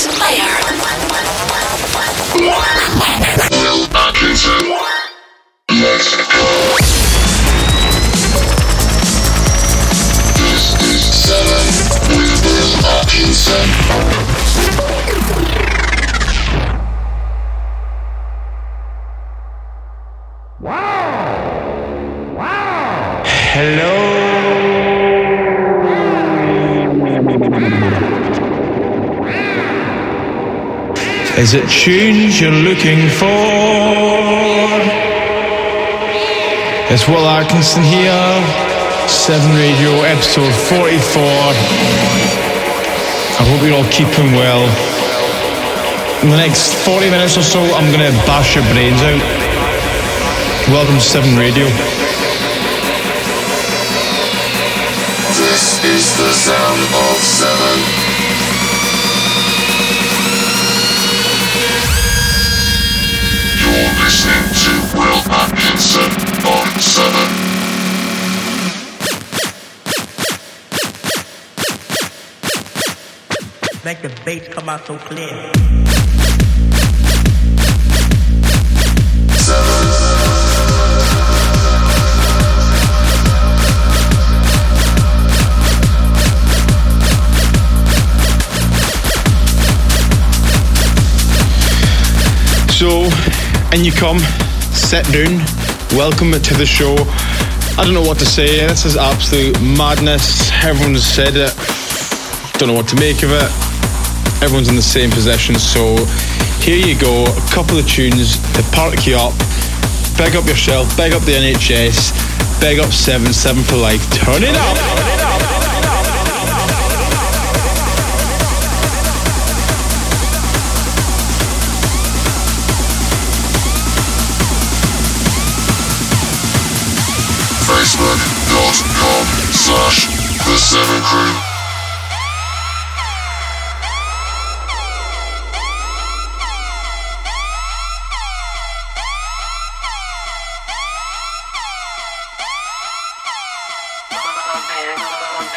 Next player. Will Atkinson. Let's go. This is Seven with Will Atkinson. Hello. Is it tunes you're looking for? It's Will Atkinson here, 7 Radio, episode 44. I hope you're all keeping well. In the next 40 minutes or so, I'm going to bash your brains out. Welcome to 7 Radio. This is the sound of Seven. You're listening to Will Atkinson on Seven. Make the bass come out so clear. Seven. So, in you come, sit down, welcome to the show. I don't know what to say, this is absolute madness. Everyone's said it, don't know what to make of it. Everyone's in the same position, so here you go, a couple of tunes to park you up, big up yourself, big up the NHS, big up 7 for life, turn it up! Turn it up. Facebook.com/The7Crew.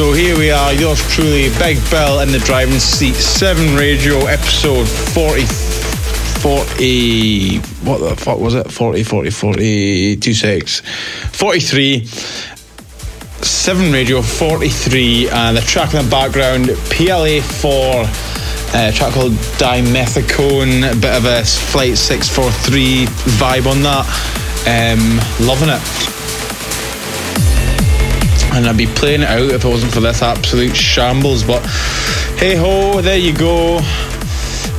So here we are, yours truly, Big Bill in the driving seat, 7 Radio, episode 43. 7 Radio 43, and the track in the background, PLA4. A track called Dimethicone, a bit of a Flight 643 vibe on that. Loving it. And I'd be playing it out if it wasn't for this absolute shambles, but hey ho, there you go.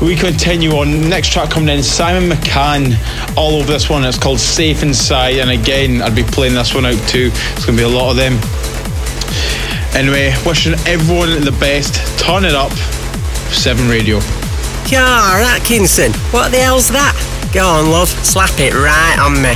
We continue on. Next track coming in, Simon McCann, all over this one. It's called Safe Inside, and again, I'd be playing this one out too. It's going to be a lot of them. Anyway, wishing everyone the best. Turn it up. 7 Radio. Yar, Atkinson, what the hell's that? Go on, love, slap it right on me.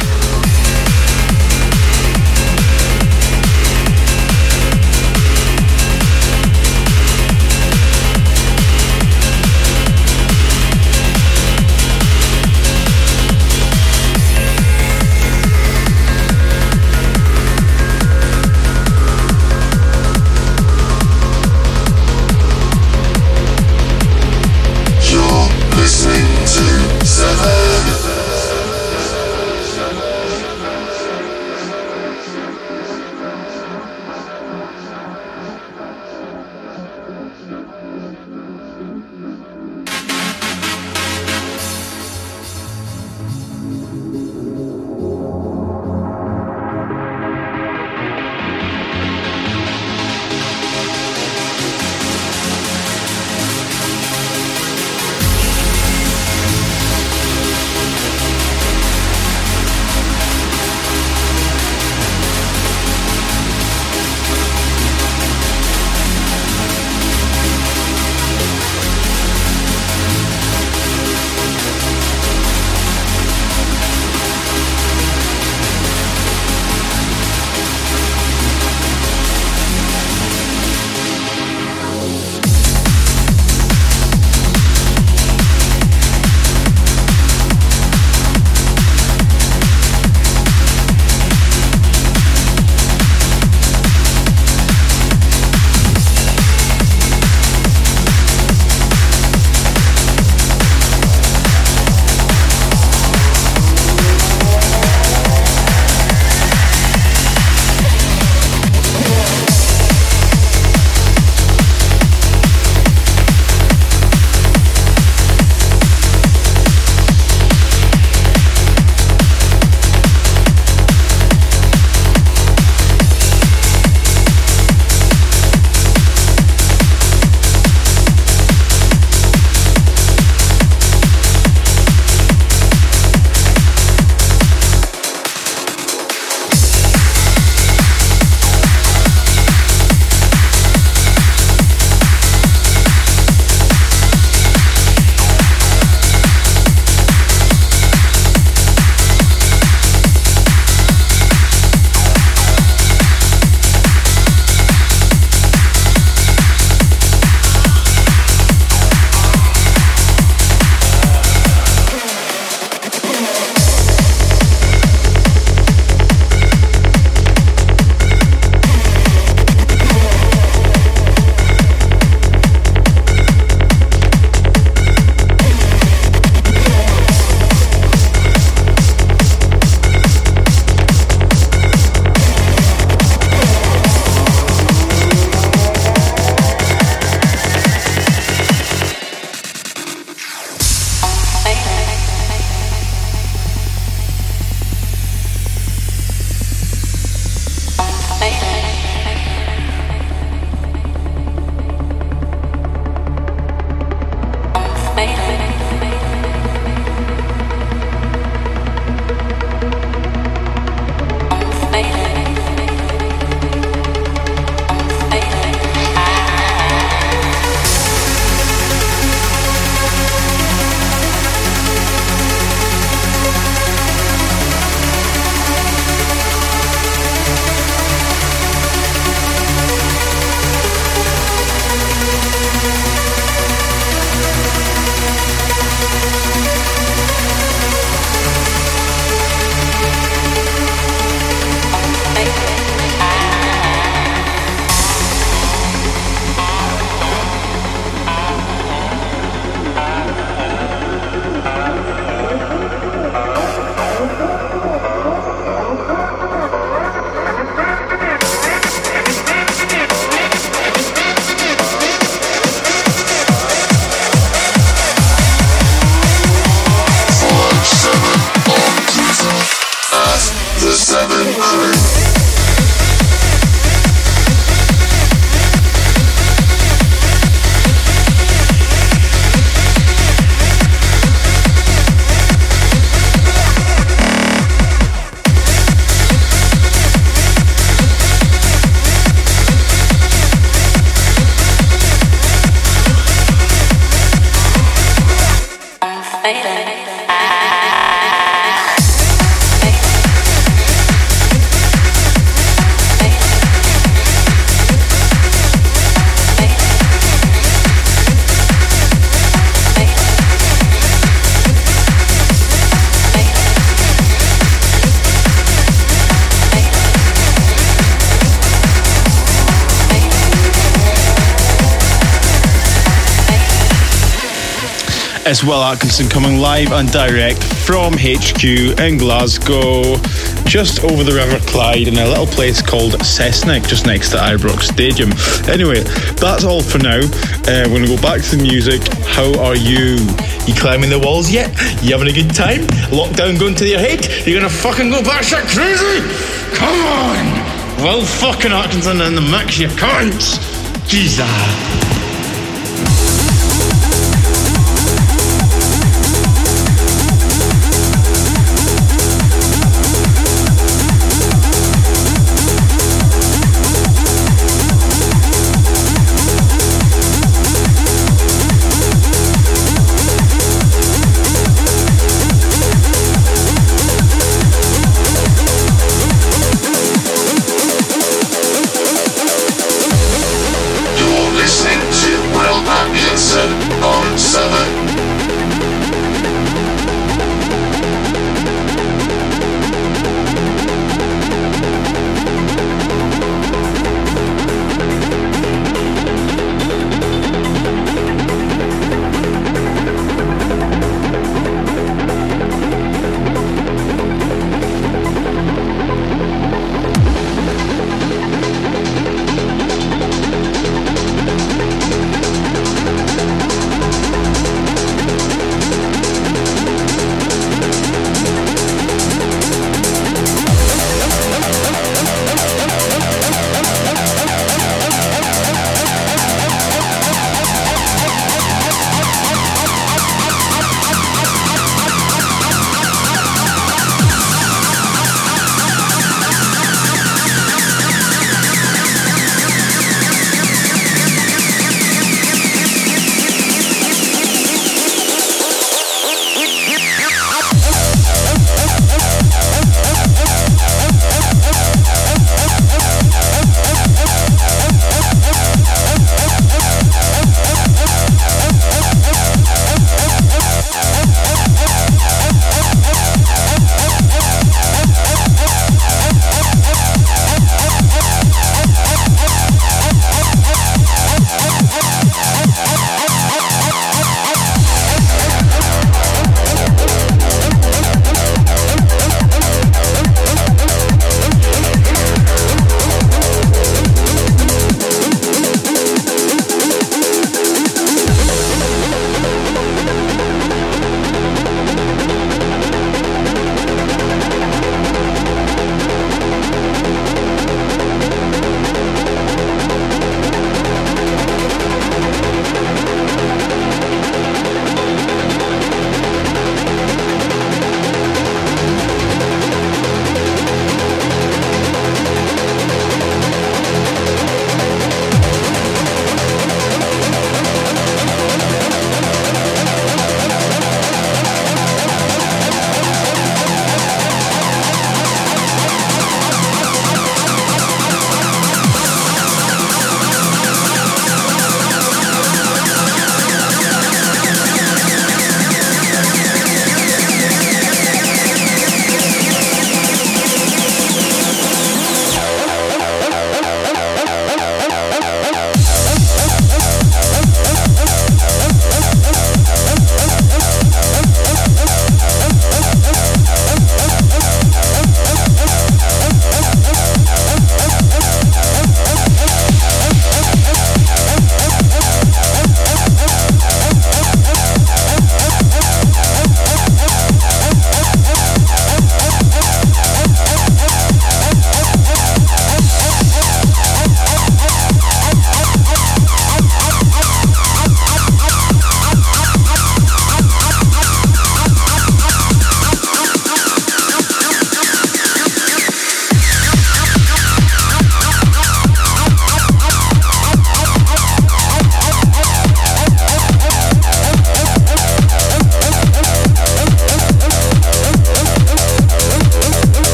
Listening to Seven. It's Will Atkinson coming live and direct from HQ in Glasgow, just over the River Clyde in a little place called Cessnock, just next to Ibrox Stadium. Anyway, that's all for now. We're going to go back to the music. How are you? You climbing the walls yet? You having a good time? Lockdown going to your head? You're going to fucking go back shit crazy? Come on! Will fucking Atkinson in the mix, you cunts! Jesus! Listening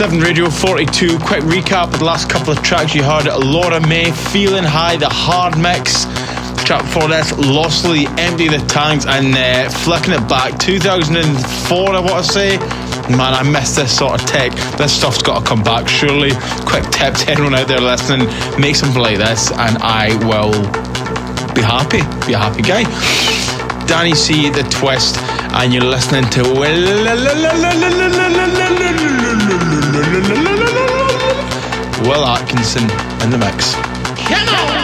Seven Radio 42. Quick recap of the last couple of tracks you heard. Laura May, Feeling High, the hard mix. Track before this, Lostly, Empty the Tanks, and Flicking It Back, 2004, I want to say. Man, I miss this sort of tech. This stuff's got to come back, surely. Quick tip to anyone out there listening, make something like this, and I will be happy. Be a happy guy. Danny C, The Twist, and you're listening to Will Atkinson in the mix. Come on!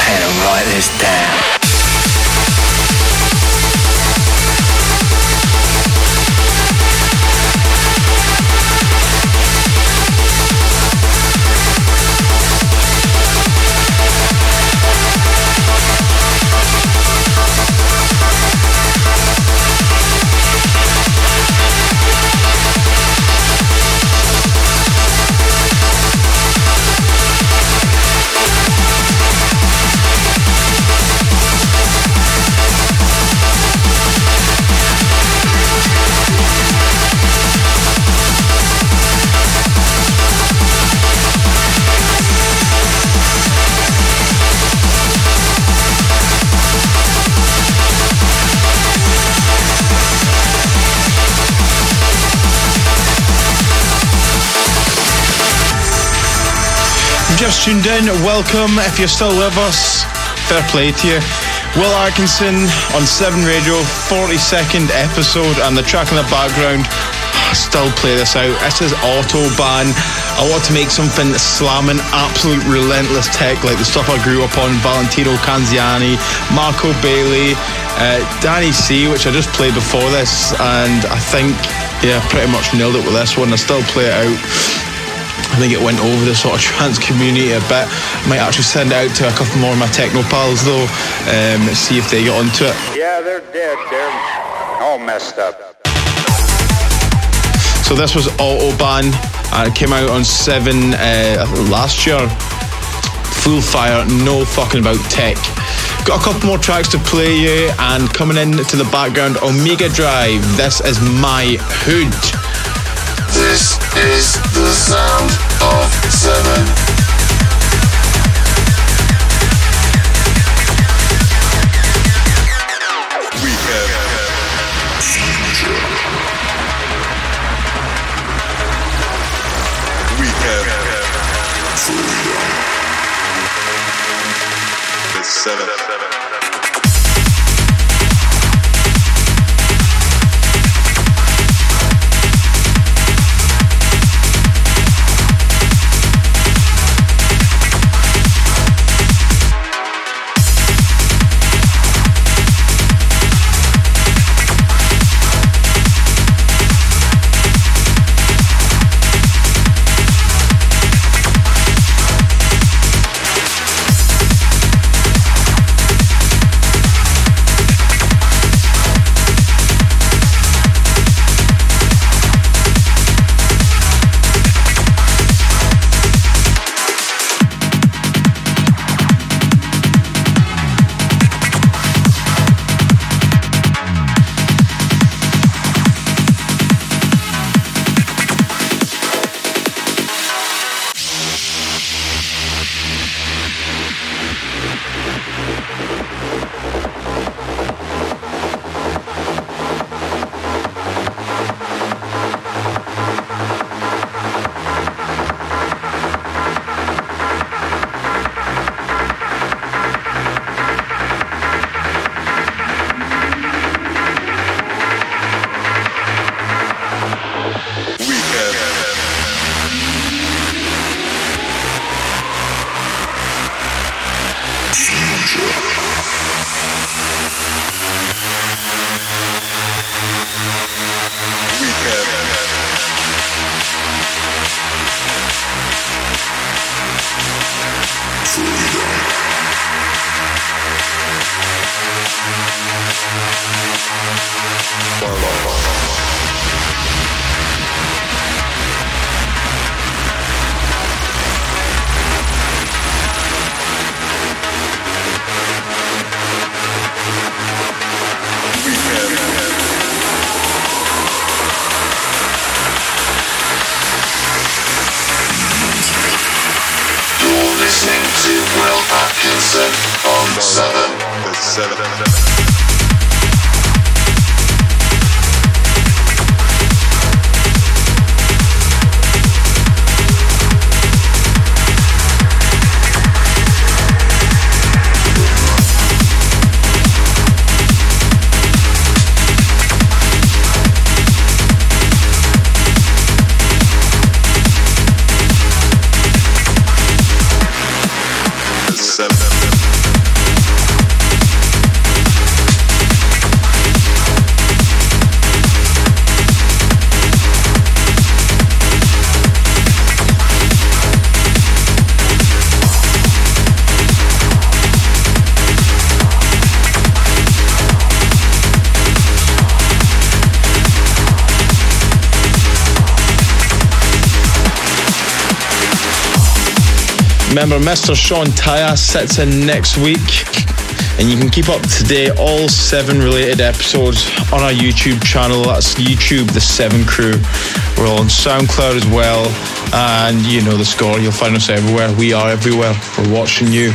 pen and write this down. Just tuned in, welcome. If you're still with us, fair play to you. Will Atkinson on 7 Radio, 42nd episode, and the track in the background, still play this out. This is Autobahn. I want to make something slamming, absolute relentless tech like the stuff I grew up on. Valentino Canziani, Marco Bailey, Danny C, which I just played before this, and I think, yeah, pretty much nailed it with this one. I still play it out. I think it went over the sort of trance community a bit. Might actually send it out to a couple more of my techno pals though, see if they get onto it. Yeah, they're dead. They're all messed up. So this was Autobahn. It came out on 7 last year. Full fire, no fucking about tech. Got a couple more tracks to play you, and coming in to the background, Omega Drive. This is My Hood. This is the sound of 7. Seven. Remember, Mr. Sean Tyas sits in next week, and you can keep up to date all seven related episodes on our YouTube channel. That's YouTube, the Seven Crew. We're all on SoundCloud as well, and you know the score. You'll find us everywhere. We are everywhere. We're watching you.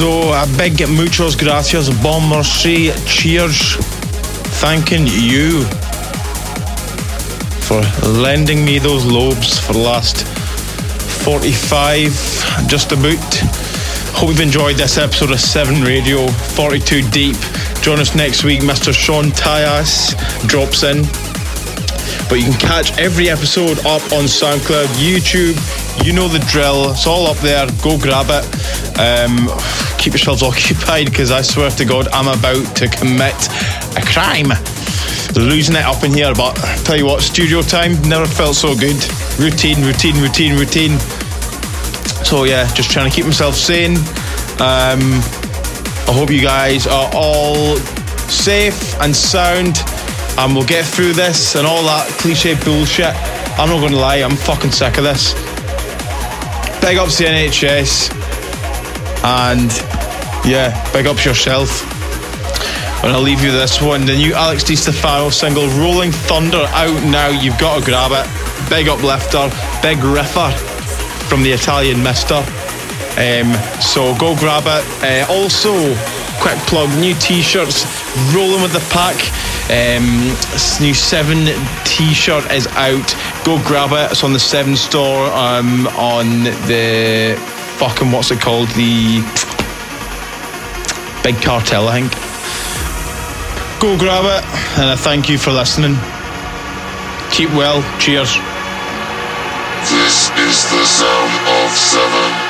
So a big muchos gracias, bon merci, cheers, thanking you for lending me those lobes for the last 45, just about. Hope you've enjoyed this episode of 7 Radio, 42 deep. Join us next week, Mr. Sean Tyas drops in. But you can catch every episode up on SoundCloud, YouTube, you know the drill, it's all up there, go grab it. Keep yourselves occupied, because I swear to God, I'm about to commit a crime. Losing it up in here, but tell you what, studio time never felt so good. Routine. So yeah, just trying to keep myself sane. I hope you guys are all safe and sound, and we'll get through this and all that cliche bullshit. I'm not going to lie, I'm fucking sick of this. Big ups to the NHS, and yeah, big ups yourself. And I'll leave you this one, the new Alex Di Stefano single, Rolling Thunder, out now. You've got to grab it. Big uplifter, big riffer from the Italian mister. So go grab it. Also, quick plug, new t-shirts, rolling with the pack. New 7 t-shirt is out. Go grab it. It's on the 7 store, on the fucking, what's it called? The Big Cartel, I think. Go grab it. And I thank you for listening. Keep well. Cheers. This is the sound of 7.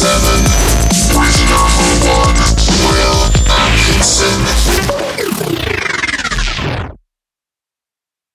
Seven with number 1, Will Atkinson.